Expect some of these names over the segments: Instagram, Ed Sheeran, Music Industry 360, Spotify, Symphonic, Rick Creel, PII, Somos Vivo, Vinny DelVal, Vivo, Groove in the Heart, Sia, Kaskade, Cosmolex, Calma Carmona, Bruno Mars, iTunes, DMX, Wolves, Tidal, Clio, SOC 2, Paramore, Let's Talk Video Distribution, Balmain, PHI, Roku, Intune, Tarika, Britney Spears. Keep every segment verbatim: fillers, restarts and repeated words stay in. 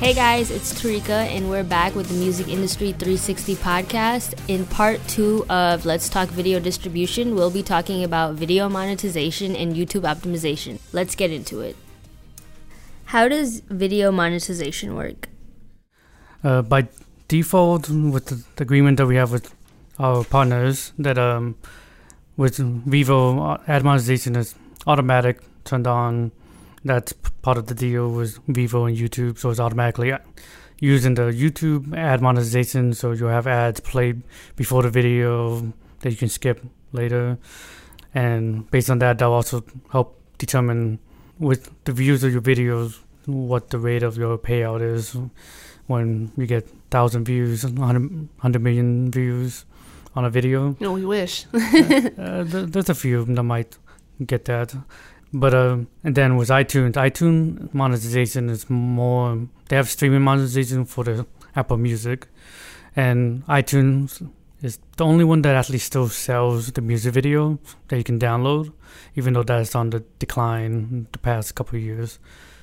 Hey guys, it's Tarika and we're back with the Music Industry three sixty podcast. In part two of Let's Talk Video Distribution, we'll be talking about video monetization and YouTube optimization. Let's get into it. How does video monetization work? Uh, by default, with the agreement that we have with our partners, that um, with Vivo, ad monetization is automatic, turned on. That's part of the deal with Vivo and YouTube, so it's automatically using the YouTube ad monetization, so you'll have ads played before the video that you can skip later. And based on that, that'll also help determine with the views of your videos what the rate of your payout is when you get one thousand views, one hundred million views on a video. No, we wish. uh, uh, there's a few that might get that. But uh, and then with iTunes, iTunes monetization is more, they have streaming monetization for the Apple Music. And iTunes is the only one that actually still sells the music video that you can download, even though that's on the decline the past couple of years.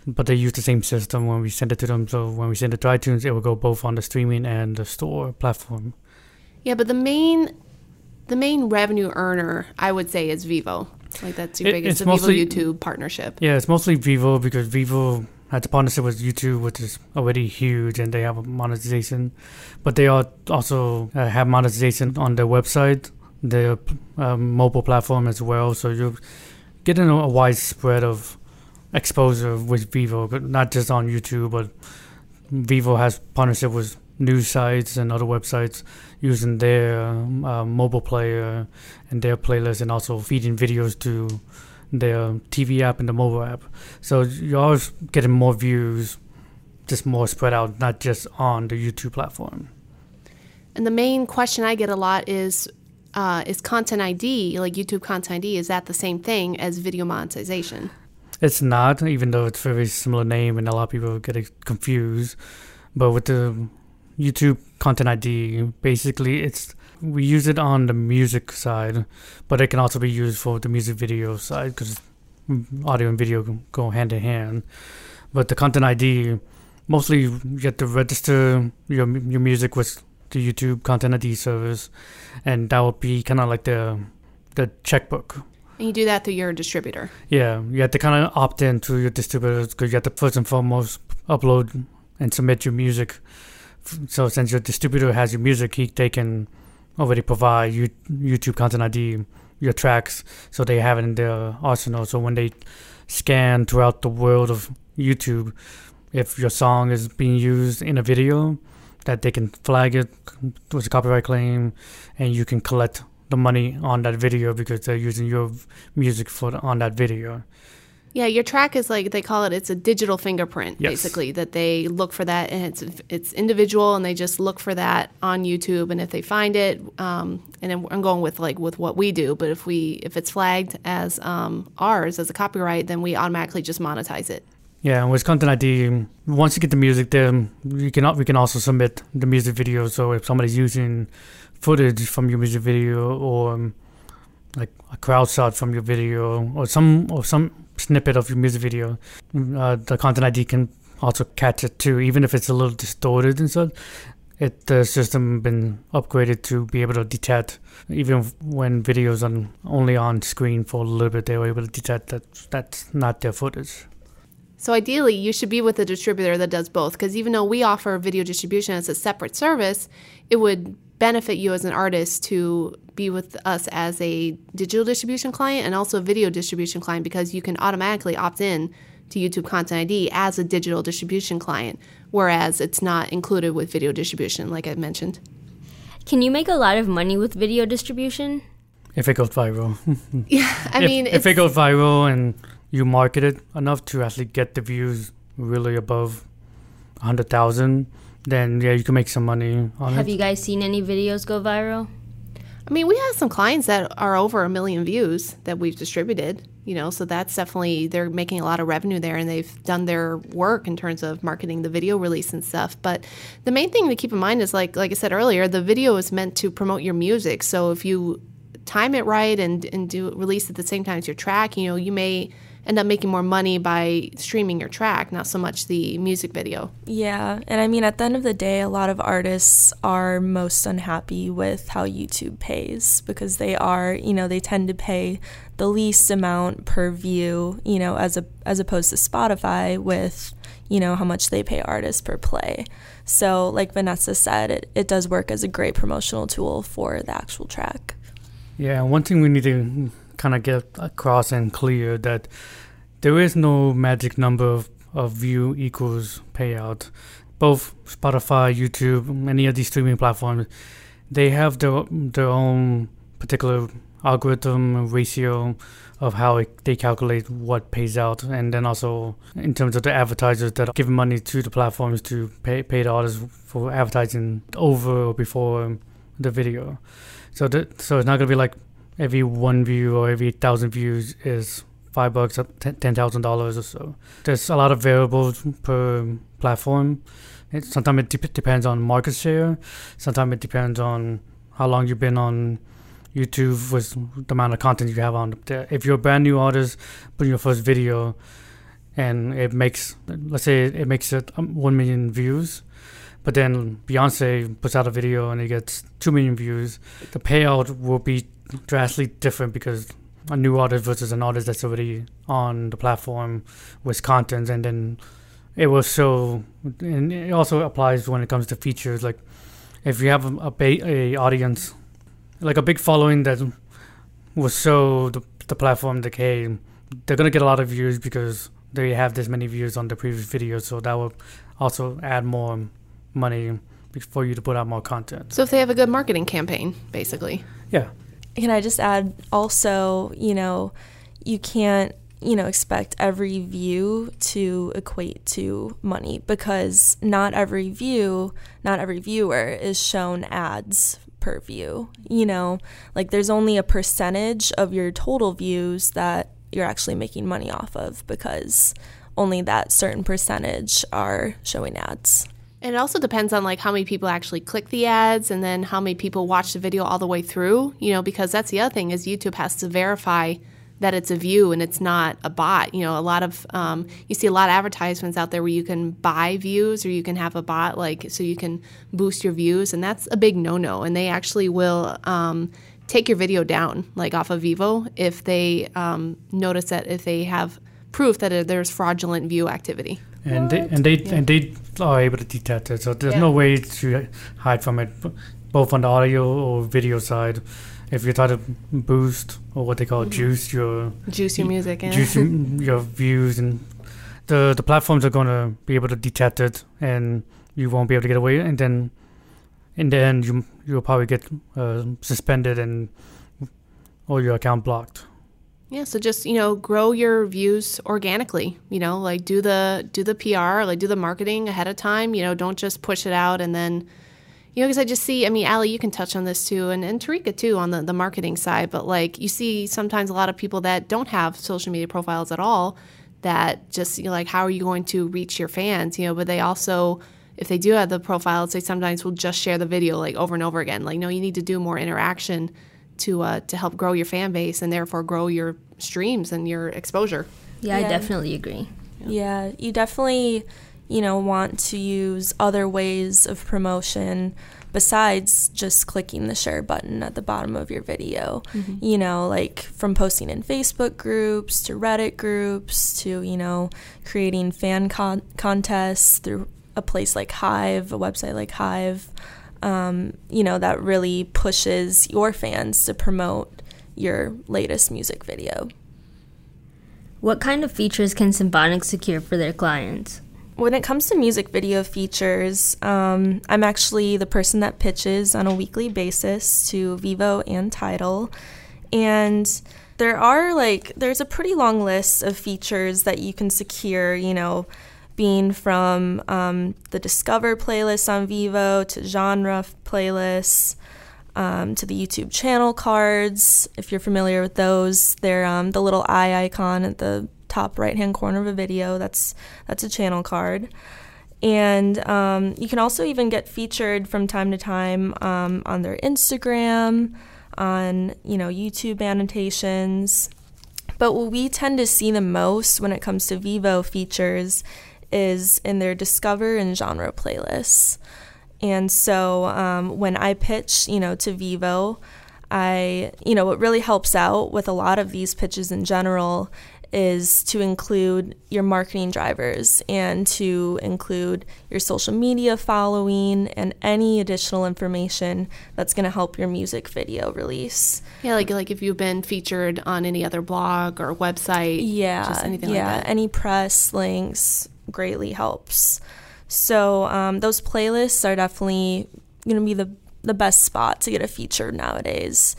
But they use the same system when we send it to them. So when we send it to iTunes, it will go both on the streaming and the store platform. Yeah, but the main, the main revenue earner, I would say, is Vivo. Like that's your it, biggest, the mostly, Vivo YouTube partnership. Yeah, it's mostly Vivo because Vivo has a partnership with YouTube, which is already huge, and they have a monetization. But they are also uh, have monetization on their website, their uh, mobile platform as well. So you're getting a wide spread of exposure with Vivo, not just on YouTube, but Vivo has partnership with news sites and other websites using their uh, mobile player and their playlist, and also feeding videos to their T V app and the mobile app. So you're always getting more views, just more spread out, not just on the YouTube platform. And the main question I get a lot is, uh, is Content I D, like YouTube Content I D, is that the same thing as video monetization? It's not, even though it's a very similar name and a lot of people get it confused. But with the YouTube Content I D, basically it's we use it on the music side, but it can also be used for the music video side because audio and video go hand in hand. But the Content I D, mostly you get to register your your music with the YouTube Content I D service, and that would be kind of like the the checkbook. And you do that through your distributor. Yeah, you have to kind of opt in to your distributors because you have to first and foremost upload and submit your music. So since your distributor has your music, he, they can already provide you, YouTube Content I D, your tracks, so they have it in their arsenal. So when they scan throughout the world of YouTube, if your song is being used in a video, that they can flag it with a copyright claim, and you can collect the money on that video because they're using your music for the, on that video. Yeah, your track is like, they call it, it's a digital fingerprint, yes. Basically, that they look for that, and it's it's individual, and they just look for that on YouTube, and if they find it, um, and I'm going with like with what we do, but if we if it's flagged as um, ours, as a copyright, then we automatically just monetize it. Yeah, and with Content I D, once you get the music there, you can, we can also submit the music video, so if somebody's using footage from your music video or like a crowd shot from your video or some or some snippet of your music video, uh, the Content I D can also catch it too, even if it's a little distorted and such. It the system been upgraded to be able to detect, even when videos are only on screen for a little bit, they were able to detect that that's not their footage. So ideally, you should be with a distributor that does both, because even though we offer video distribution as a separate service, it would benefit you as an artist to be with us as a digital distribution client and also a video distribution client, because you can automatically opt in to YouTube Content I D as a digital distribution client, whereas it's not included with video distribution, like I mentioned. Can you make a lot of money with video distribution? If it goes viral. Yeah, I mean... If, if it goes viral and you market it enough to actually get the views really above one hundred thousand, then yeah, you can make some money on it. Have you guys seen any videos go viral? I mean, we have some clients that are over a million views that we've distributed, you know, so that's definitely, they're making a lot of revenue there, and they've done their work in terms of marketing the video release and stuff. But the main thing to keep in mind is, like like I said earlier, the video is meant to promote your music. So if you time it right and, and do release at the same time as your track, you know, you may end up making more money by streaming your track, not so much the music video. Yeah, and I mean, at the end of the day, a lot of artists are most unhappy with how YouTube pays, because they are, you know, they tend to pay the least amount per view, you know, as a as opposed to Spotify with, you know, how much they pay artists per play. So like Vanessa said, it, it does work as a great promotional tool for the actual track. Yeah, one thing we need to kind of get across and clear that there is no magic number of, of view equals payout. Both Spotify, YouTube, any of these streaming platforms, they have their their own particular algorithm ratio of how it, they calculate what pays out, and then also in terms of the advertisers that are giving money to the platforms to pay, pay the artists for advertising over or before the video. So the, so it's not going to be like every one view or every thousand views is five bucks or ten thousand dollars or so. There's a lot of variables per platform. It, sometimes it de- depends on market share. Sometimes it depends on how long you've been on YouTube with the amount of content you have on there. If you're a brand new artist, putting your first video, and it makes, let's say it makes it one million views. But then Beyonce puts out a video and it gets two million views. The payout will be drastically different because a new artist versus an artist that's already on the platform with content. And then it will show, and it also applies when it comes to features. Like if you have a, a, a audience, like a big following, that will show the, the platform that, hey, they're going to get a lot of views because they have this many views on the previous video. So that will also add more money for you to put out more content. So if they have a good marketing campaign, basically. Yeah. Can I just add also, you know, you can't, you know, expect every view to equate to money, because not every view, not every viewer is shown ads per view. You know, like there's only a percentage of your total views that you're actually making money off of, because only that certain percentage are showing ads. And it also depends on like how many people actually click the ads, and then how many people watch the video all the way through, you know, because that's the other thing is YouTube has to verify that it's a view and it's not a bot. You know, a lot of, um, you see a lot of advertisements out there where you can buy views or you can have a bot, like, so you can boost your views, and that's a big no-no. And they actually will um, take your video down, like off of Vivo, if they um, notice that, if they have proof that there's fraudulent view activity. And they, and they yeah. and they are able to detect it, so there's yeah. no way to hide from it, both on the audio or video side. If you try to boost, or what they call juice your juice your music, yeah. juice your views, and the the platforms are gonna be able to detect it, and you won't be able to get away. And then in the end, you you'll probably get uh, suspended and or your account blocked. Yeah, so just, you know, grow your views organically, you know, like do the do the P R, like do the marketing ahead of time, you know, don't just push it out. And then, you know, because I just see, I mean, Allie, you can touch on this too, and, and Tarika too on the, the marketing side, but like you see sometimes a lot of people that don't have social media profiles at all, that just, you know, like, how are you going to reach your fans, you know, but they also, if they do have the profiles, they sometimes will just share the video like over and over again. Like, no, you need to do more interaction to uh, to help grow your fan base and therefore grow your streams and your exposure. Yeah, yeah. I definitely agree. Yeah. yeah, you definitely, you know, want to use other ways of promotion besides just clicking the share button at the bottom of your video. Mm-hmm. You know, like from posting in Facebook groups to Reddit groups to, you know, creating fan con- contests through a place like Hive, a website like Hive. Um, you know, that really pushes your fans to promote your latest music video. What kind of features can Symphonic secure for their clients? When it comes to music video features, um, I'm actually the person that pitches on a weekly basis to Vivo and Tidal. And there are like, there's a pretty long list of features that you can secure, you know, being from um, the Discover playlist on Vivo to genre playlists um, to the YouTube channel cards. If you're familiar with those, they're um, the little eye icon at the top right-hand corner of a video. That's that's a channel card. And um, you can also even get featured from time to time um, on their Instagram, on you know YouTube annotations. But what we tend to see the most when it comes to Vivo features is in their Discover and genre playlists. And so um, when I pitch, you know, to Vivo, I, you know, what really helps out with a lot of these pitches in general is to include your marketing drivers and to include your social media following and any additional information that's going to help your music video release. Yeah, like like if you've been featured on any other blog or website, yeah, just anything yeah, like that. Yeah, any press links greatly helps. So um, those playlists are definitely going to be the, the best spot to get a feature nowadays.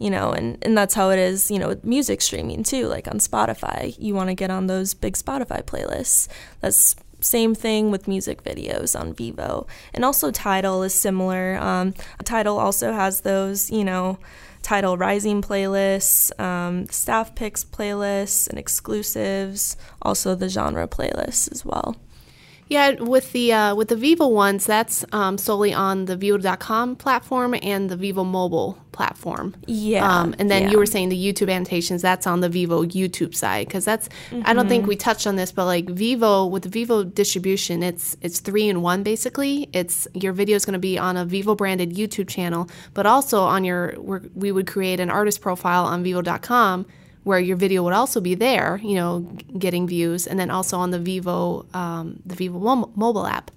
You know, and, and that's how it is, you know, with music streaming too, like on Spotify. You want to get on those big Spotify playlists. That's same thing with music videos on Vivo. And also Tidal is similar. Um, Tidal also has those, you know, Tidal Rising playlists, um, staff picks playlists and exclusives, also the genre playlists as well. Yeah, with the uh, with the Vivo ones, that's um, solely on the Vivo dot com platform and the Vivo mobile platform. Yeah. Um, and then yeah. you were saying the YouTube annotations, that's on the Vivo YouTube side, because that's, mm-hmm. I don't think we touched on this, but like Vivo, with the Vivo distribution, it's it's three in one basically. It's your video is going to be on a Vivo branded YouTube channel, but also on your, we're, we would create an artist profile on Vivo dot com where your video would also be there, you know, getting views, and then also on the Vivo, um, the Vivo mo- mobile app.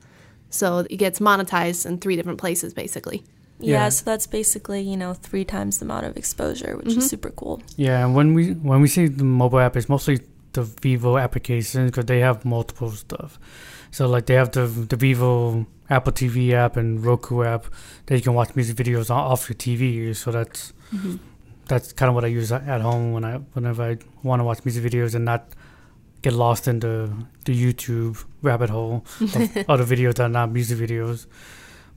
So it gets monetized in three different places, basically. Yeah. yeah, so that's basically, you know, three times the amount of exposure, which mm-hmm. is super cool. Yeah, and when we when we see the mobile app, it's mostly the Vivo applications because they have multiple stuff. So, like, they have the the Vivo Apple T V app and Roku app that you can watch music videos on, off your T V, so that's... Mm-hmm. That's kind of what I use at home when I, whenever I want to watch music videos and not get lost in the, the YouTube rabbit hole of other videos that are not music videos.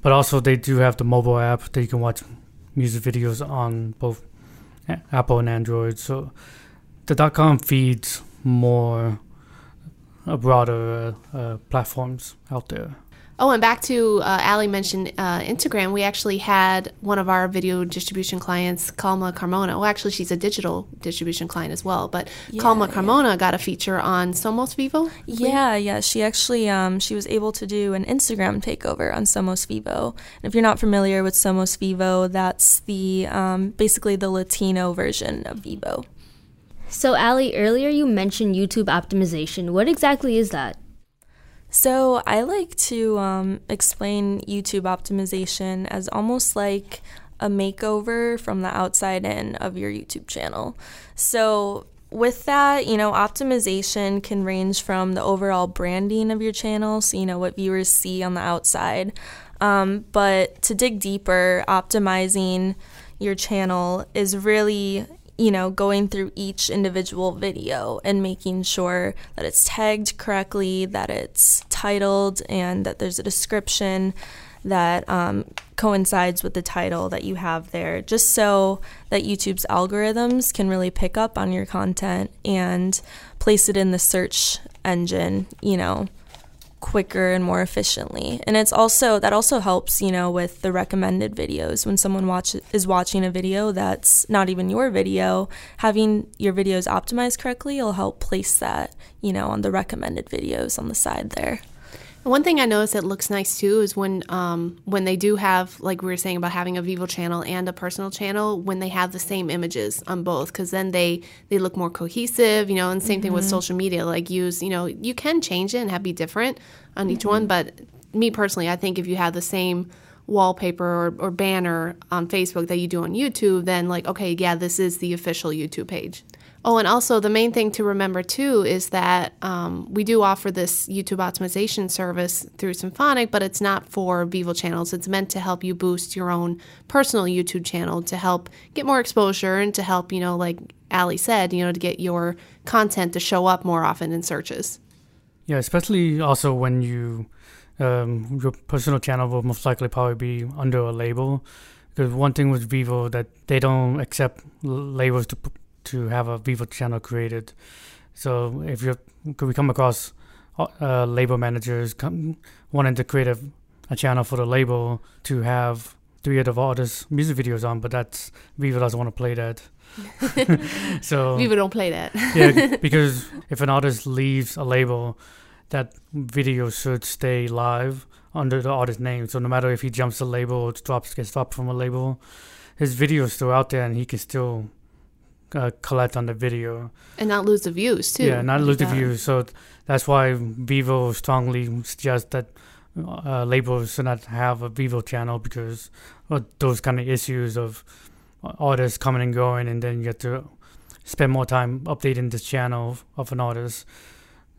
But also they do have the mobile app that you can watch music videos on both Apple and Android. So the dot-com feeds more uh, broader uh, uh, platforms out there. Oh, and back to uh, Allie mentioned uh, Instagram. We actually had one of our video distribution clients, Calma Carmona. Well, actually, she's a digital distribution client as well. But yeah, Calma Carmona yeah. got a feature on Somos Vivo. Yeah, yeah. She actually um, she was able to do an Instagram takeover on Somos Vivo. And if you're not familiar with Somos Vivo, that's the um, basically the Latino version of Vivo. So, Allie, earlier you mentioned YouTube optimization. What exactly is that? So I like to um, explain YouTube optimization as almost like a makeover from the outside in of your YouTube channel. So with that, you know, optimization can range from the overall branding of your channel, so you know what viewers see on the outside. Um, but to dig deeper, optimizing your channel is really, you know, going through each individual video and making sure that it's tagged correctly, that it's titled, and that there's a description that um, coincides with the title that you have there, just so that YouTube's algorithms can really pick up on your content and place it in the search engine, you know, quicker and more efficiently. And it's also, that also helps, you know, with the recommended videos. When someone watch, is watching a video that's not even your video, having your videos optimized correctly will help place that, you know, on the recommended videos on the side there. One thing I noticed that looks nice too is when um, when they do have, like we were saying about having a Vivo channel and a personal channel, when they have the same images on both, because then they, they look more cohesive, you know, and same mm-hmm. thing with social media, like use, you know, you can change it and have it be different on mm-hmm. each one, but me personally, I think if you have the same wallpaper or, or banner on Facebook that you do on YouTube, then like, okay, yeah, this is the official YouTube page. Oh, and also the main thing to remember, too, is that um, we do offer this YouTube optimization service through Symphonic, but it's not for Vivo channels. It's meant to help you boost your own personal YouTube channel to help get more exposure and to help, you know, like Allie said, you know, to get your content to show up more often in searches. Yeah, especially also when you, um, your personal channel will most likely probably be under a label. Because one thing with Vivo that they don't accept labels to to have a Vivo channel created. So if you could we come across uh, label managers come, wanting to create a, a channel for the label to have three of the artists' music videos on, but that's Vivo doesn't want to play that. So Vivo don't play that. Yeah, because if an artist leaves a label, that video should stay live under the artist's name. So no matter if he jumps a label or drops, gets dropped from a label, his video is still out there and he can still uh, collect on the video. And not lose the views, too. Yeah, not lose yeah. the views. So th- that's why Vivo strongly suggests that uh, labels should not have a Vivo channel because of those kind of issues of artists coming and going, and then you have to spend more time updating this channel of an artist.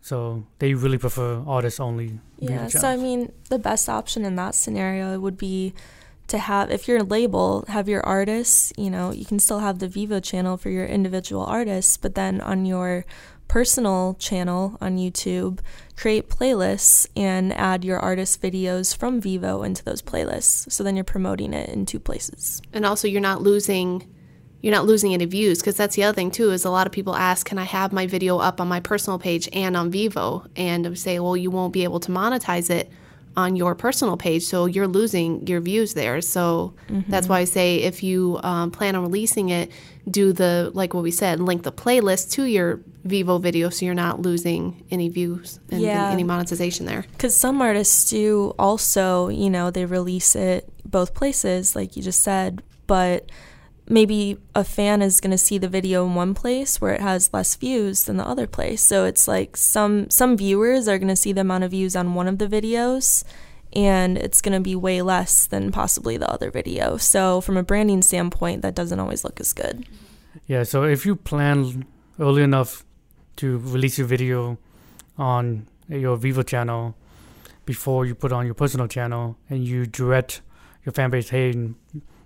So they really prefer artist-only. Yeah, so I mean, the best option in that scenario would be to have, if you're a label, have your artists, you know, you can still have the Vivo channel for your individual artists, but then on your personal channel on YouTube, create playlists and add your artist videos from Vivo into those playlists. So then you're promoting it in two places. And also you're not losing... You're not losing any views, because that's the other thing, too, is a lot of people ask, can I have my video up on my personal page and on Vivo? And I say, well, you won't be able to monetize it on your personal page, so you're losing your views there. So mm-hmm. that's why I say if you um, plan on releasing it, do the, like what we said, link the playlist to your Vivo video so you're not losing any views and, yeah. and any monetization there. Because some artists do also, you know, they release it both places, like you just said, but... maybe a fan is going to see the video in one place where it has less views than the other place. So it's like some some viewers are going to see the amount of views on one of the videos, and it's going to be way less than possibly the other video. So from a branding standpoint, that doesn't always look as good. Yeah, so if you plan early enough to release your video on your Vivo channel before you put on your personal channel, and you direct your fan base, hey,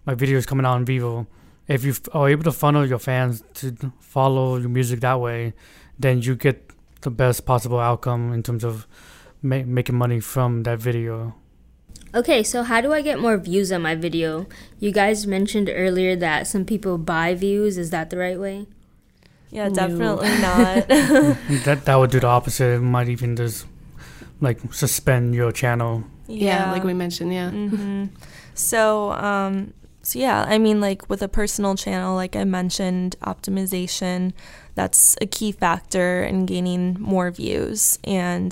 my video is coming out on Vivo, if you are able to funnel your fans to follow your music that way, then you get the best possible outcome in terms of ma- making money from that video. Okay, so how do I get more views on my video? You guys mentioned earlier that some people buy views. Is that the right way? Yeah, Ooh. definitely not. that that would do the opposite. It might even just, like, suspend your channel. Yeah, yeah like we mentioned, yeah. Mm-hmm. So, um... So yeah, I mean, like with a personal channel, like I mentioned, optimization, that's a key factor in gaining more views. And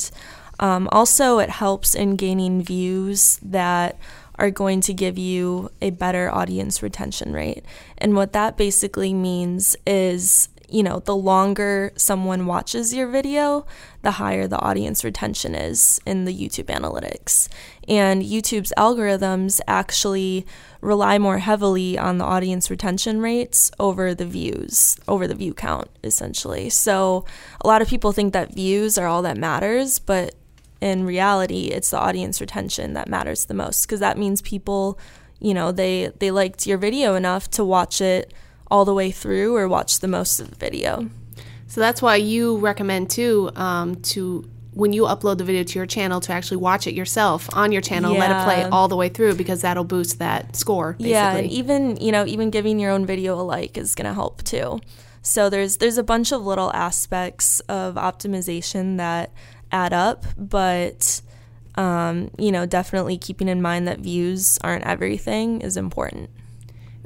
um, also it helps in gaining views that are going to give you a better audience retention rate. And what that basically means is, you know, the longer someone watches your video, the higher the audience retention is in the YouTube analytics. And YouTube's algorithms actually rely more heavily on the audience retention rates over the views, over the view count, essentially. So a lot of people think that views are all that matters, but in reality, it's the audience retention that matters the most, because that means people, you know, they, they liked your video enough to watch it all the way through or watch the most of the video. So that's why you recommend too um, to when you upload the video to your channel to actually watch it yourself on your channel, yeah. let it play all the way through, because that'll boost that score, basically. Yeah, and even, you know, even giving your own video a like is going to help too. So there's there's a bunch of little aspects of optimization that add up, but um, you know, definitely keeping in mind that views aren't everything is important.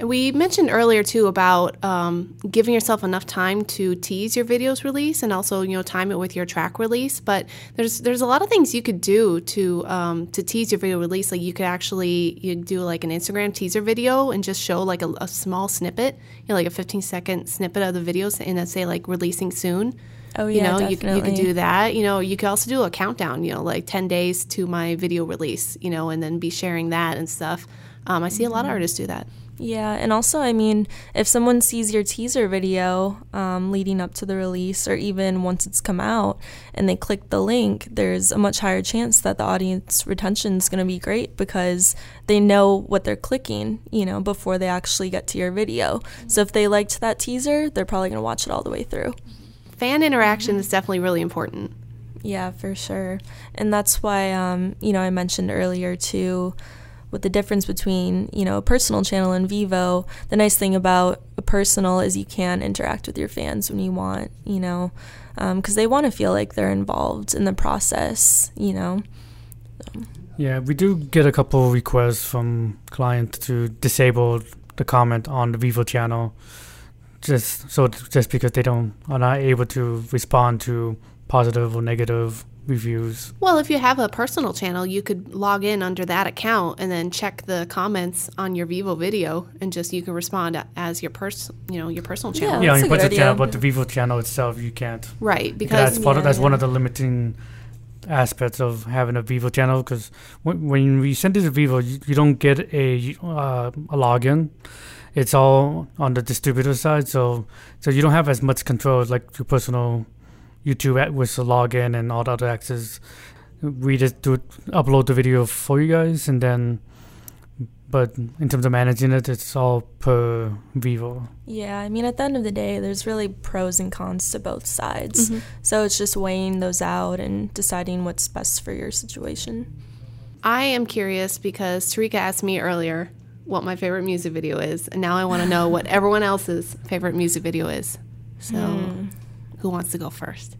We mentioned earlier, too, about um, giving yourself enough time to tease your video's release and also, you know, time it with your track release. But there's there's a lot of things you could do to um, to tease your video release. Like you could actually you do like an Instagram teaser video and just show like a, a small snippet, you know, like a fifteen-second snippet of the videos and say like releasing soon. Oh, yeah, you know, definitely. You, you could do that. You know, you could also do a countdown, you know, like ten days to my video release, you know, and then be sharing that and stuff. Um, I see mm-hmm. a lot of artists do that. Yeah, and also, I mean, if someone sees your teaser video um, leading up to the release, or even once it's come out, and they click the link, there's a much higher chance that the audience retention is going to be great, because they know what they're clicking, you know, before they actually get to your video. So if they liked that teaser, they're probably going to watch it all the way through. Fan interaction is definitely really important. Yeah, for sure. And that's why, um, you know, I mentioned earlier too, with the difference between, you know, a personal channel and Vivo, the nice thing about a personal is you can interact with your fans when you want, you know, because um, they want to feel like they're involved in the process, you know. So. Yeah, we do get a couple requests from clients to disable the comment on the Vivo channel, just so just because they don't are not able to respond to positive or negative reviews. Well, if you have a personal channel, you could log in under that account and then check the comments on your Vivo video, and just you can respond as your pers- you know, your personal channel. Yeah, yeah, on your personal channel, but the Vivo channel itself you can't. Right, because that's part yeah, of, that's yeah. one of the limiting aspects of having a Vivo channel, because when, when we send it to Vivo, you, you don't get a uh, a login. It's all on the distributor side, so so you don't have as much control like your personal YouTube at with the login and all the other access. We just do upload the video for you guys, and then, but in terms of managing it, it's all per Vivo. Yeah, I mean, at the end of the day, there's really pros and cons to both sides. Mm-hmm. So it's just weighing those out and deciding what's best for your situation. I am curious because Tarika asked me earlier what my favorite music video is, and now I want to know what everyone else's favorite music video is. So... Mm. Who wants to go first?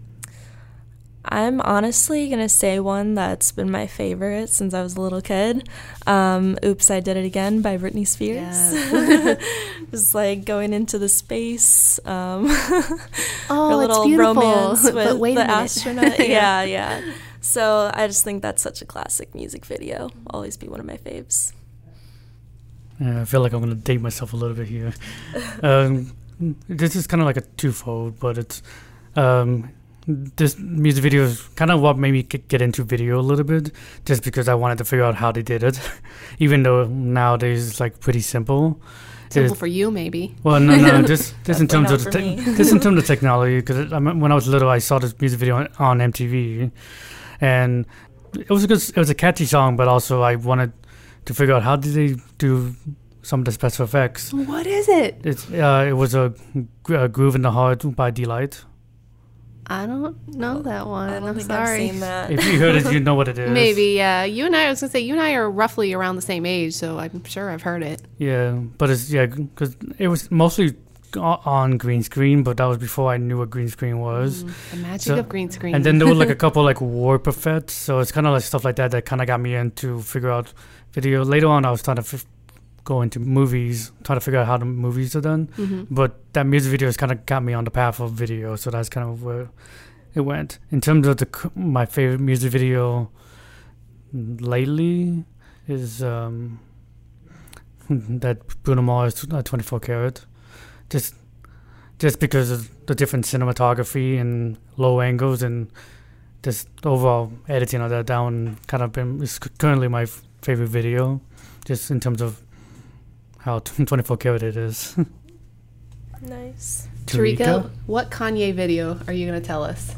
I'm honestly going to say one that's been my favorite since I was a little kid. Um, Oops, I Did It Again by Britney Spears. Yes. Just like going into the space. Um, oh, a little it's beautiful. Romance with but wait the a astronaut. yeah, yeah. So I just think that's such a classic music video. Always be one of my faves. Yeah, I feel like I'm going to date myself a little bit here. Um, this is kind of like a twofold, but it's... Um, this music video is kind of what made me get into video a little bit, just because I wanted to figure out how they did it, even though nowadays it's like pretty simple. Simple it's, for you, maybe. Well, no, no, just just in terms of te- just in terms of technology, because when I was little, I saw this music video on, on M T V, and it was a good, it was a catchy song, but also I wanted to figure out how did they do some of the special effects. What is it? It's uh, it was a, a Groove in the Heart by Deee-Lite. I don't know that one. I don't I'm think sorry. I've seen that. If you heard it, you know what it is. Maybe, yeah. You and I, I was going to say, you and I are roughly around the same age, so I'm sure I've heard it. Yeah, but it's, yeah, because it was mostly on green screen, but that was before I knew what green screen was. Mm, the magic so, of green screen. And then there were like a couple like warp effects, so it's kind of like stuff like that that kind of got me into figure out video. Later on, I was trying to f- go into movies, trying to figure out how the movies are done. Mm-hmm. But that music video has kind of got me on the path of video, so that's kind of where it went. In terms of the my favorite music video lately is um, that Bruno Mars uh, twenty-four karat. Just, just because of the different cinematography and low angles and just overall editing of that down, kind of been, is currently my f- favorite video, just in terms of how twenty-four karat it is. Nice. Tarika, what Kanye video are you going to tell us?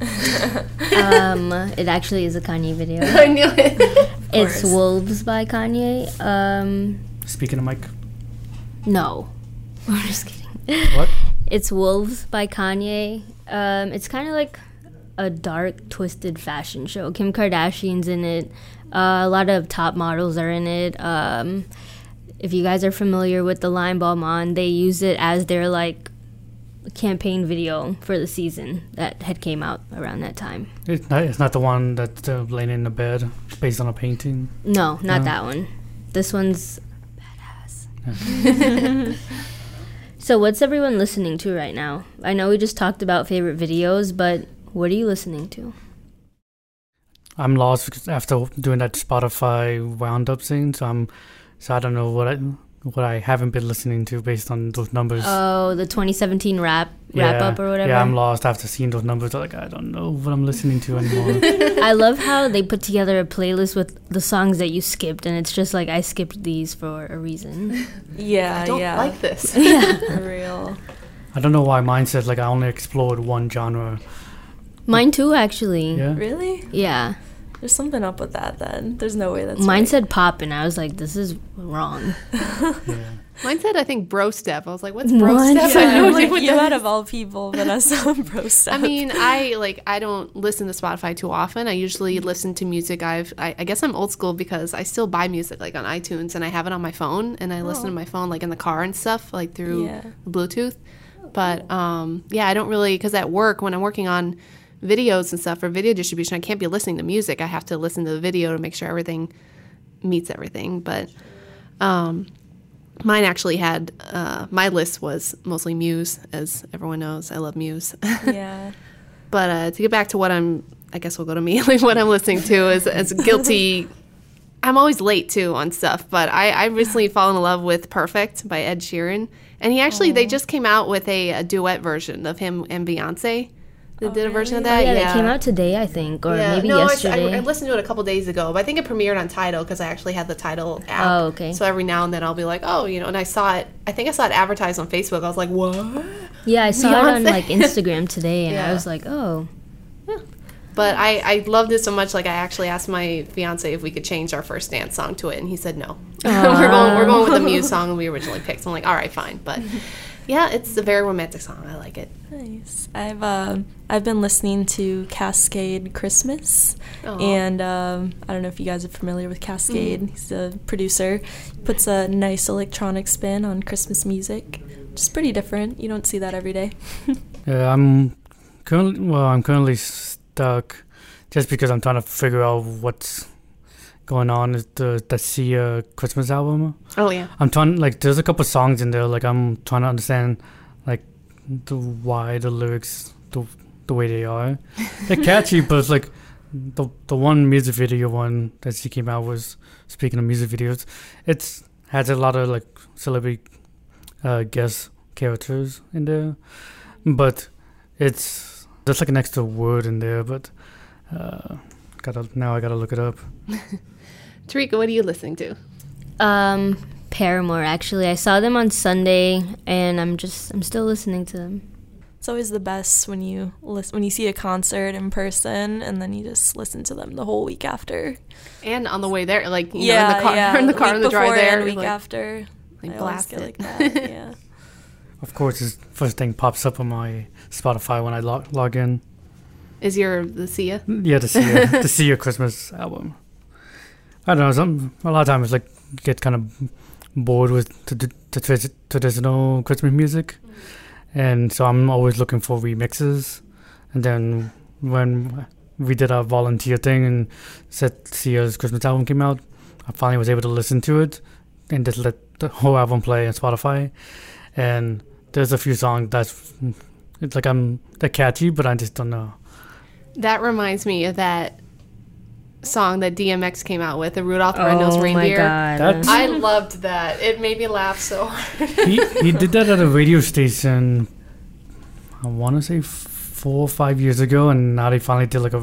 um, it actually is a Kanye video. I knew it. It's Wolves by Kanye. Um, Speaking of Mike? No. I'm just kidding. What? It's Wolves by Kanye. Um, it's kind of like a dark, twisted fashion show. Kim Kardashian's in it. Uh, a lot of top models are in it. Um... If you guys are familiar with the line Balmain, they use it as their like campaign video for the season that had came out around that time. It's not, it's not the one that's uh, laying in the bed based on a painting. No, not no. that one. This one's badass. Yeah. So what's everyone listening to right now? I know we just talked about favorite videos, but what are you listening to? I'm lost after doing that Spotify roundup thing, so I'm. So I don't know what I what I haven't been listening to based on those numbers. Oh, the twenty seventeen wrap wrap yeah, up or whatever. Yeah, I'm lost after seeing those numbers. Like I don't know what I'm listening to anymore. I love how they put together a playlist with the songs that you skipped, and it's just like I skipped these for a reason. Yeah, I don't yeah. like this. Yeah, for real. I don't know why mine says like I only explored one genre. Mine too, actually. Yeah. Really? Yeah. There's something up with that then. There's no way that's Mine right. said pop, and I was like, this is wrong. Yeah. Mine said, I think, bro step. I was like, what's bro what? step? Yeah. I know like, you out of all people, but I saw bro step. I mean, I like I don't listen to Spotify too often. I usually listen to music. I've I, I guess I'm old school because I still buy music like on iTunes, and I have it on my phone, and I oh. listen to my phone like in the car and stuff, like through yeah. Bluetooth. But um, yeah, I don't really, because at work when I'm working on videos and stuff for video distribution, I can't be listening to music. I have to listen to the video to make sure everything meets everything. But um, mine actually had, uh, my list was mostly Muse, as everyone knows. I love Muse. Yeah. But uh, to get back to what I'm, I guess we'll go to me, like what I'm listening to is, is guilty. I'm always late, too, on stuff. But I, I recently fallen in love with Perfect by Ed Sheeran. And he actually, Aww. they just came out with a, a duet version of him and Beyonce. They oh, did a version really? of that. Oh, yeah, yeah, it came out today, I think, or yeah. maybe no, yesterday. I, I listened to it a couple days ago, but I think it premiered on Tidal because I actually had the Tidal app. Oh, okay. So every now and then I'll be like, oh, you know, and I saw it. I think I saw it advertised on Facebook. I was like, what? Yeah, I saw Beyonce? it on like Instagram today, and yeah. I was like, oh. Yeah. But I, I loved it so much. Like I actually asked my fiance if we could change our first dance song to it, and he said no. we're going we're going with the Muse song we originally picked. So I'm like, all right, fine, but. Yeah, it's a very romantic song. I like it. Nice. I've uh, I've been listening to Kaskade Christmas, Aww. and um, I don't know if you guys are familiar with Kaskade. Mm. He's a producer. He puts a nice electronic spin on Christmas music, which is pretty different. You don't see that every day. yeah, I'm currently well. I'm currently stuck just because I'm trying to figure out what's going on is the the Sia Christmas album. Oh yeah. I'm trying like there's a couple songs in there like I'm trying to understand like the why the lyrics the the way they are. They're catchy, but it's like the the one music video one that she came out was speaking of music videos. It's has a lot of like celebrity uh, guest characters in there, but it's there's like an extra word in there, but uh, gotta now I gotta look it up. Tarika, what are you listening to? Um, Paramore, actually. I saw them on Sunday, and I'm just I'm still listening to them. It's always the best when you lis- when you see a concert in person, and then you just listen to them the whole week after. And on the way there, like you yeah, know, in the car, yeah. in the car week on the drive there, and week like, after, like blast it like that. yeah. Of course, the first thing pops up on my Spotify when I log log in. Is your the Sia? Yeah, the Sia, the Sia Christmas album. I don't know. Some a lot of times, like, get kind of bored with the, the, the traditional Christmas music, mm-hmm. and so I'm always looking for remixes. And then when we did our volunteer thing and said Sia's Christmas album came out, I finally was able to listen to it and just let the whole album play on Spotify. And there's a few songs that's it's like I'm they're catchy, but I just don't know. That reminds me of that song that D M X came out with, the Rudolph the Red-Nosed Reindeer. That's I loved that. It made me laugh so hard. he, he did that at a radio station, I want to say four or five years ago, and now they finally did like a,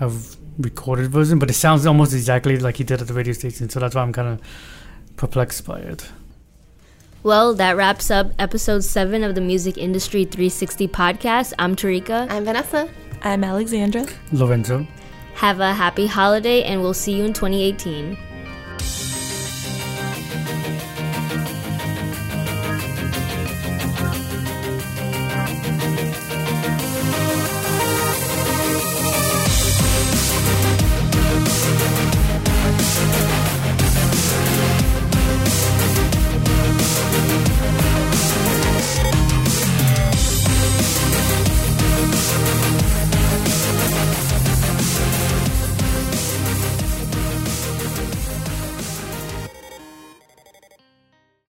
a recorded version, but it sounds almost exactly like he did at the radio station, so that's why I'm kind of perplexed by it. Well, that wraps up episode seven of the Music Industry three sixty podcast. I'm Tarika. I'm Vanessa. I'm Alexandra. Lorenzo. Have a happy holiday, and we'll see you in twenty eighteen.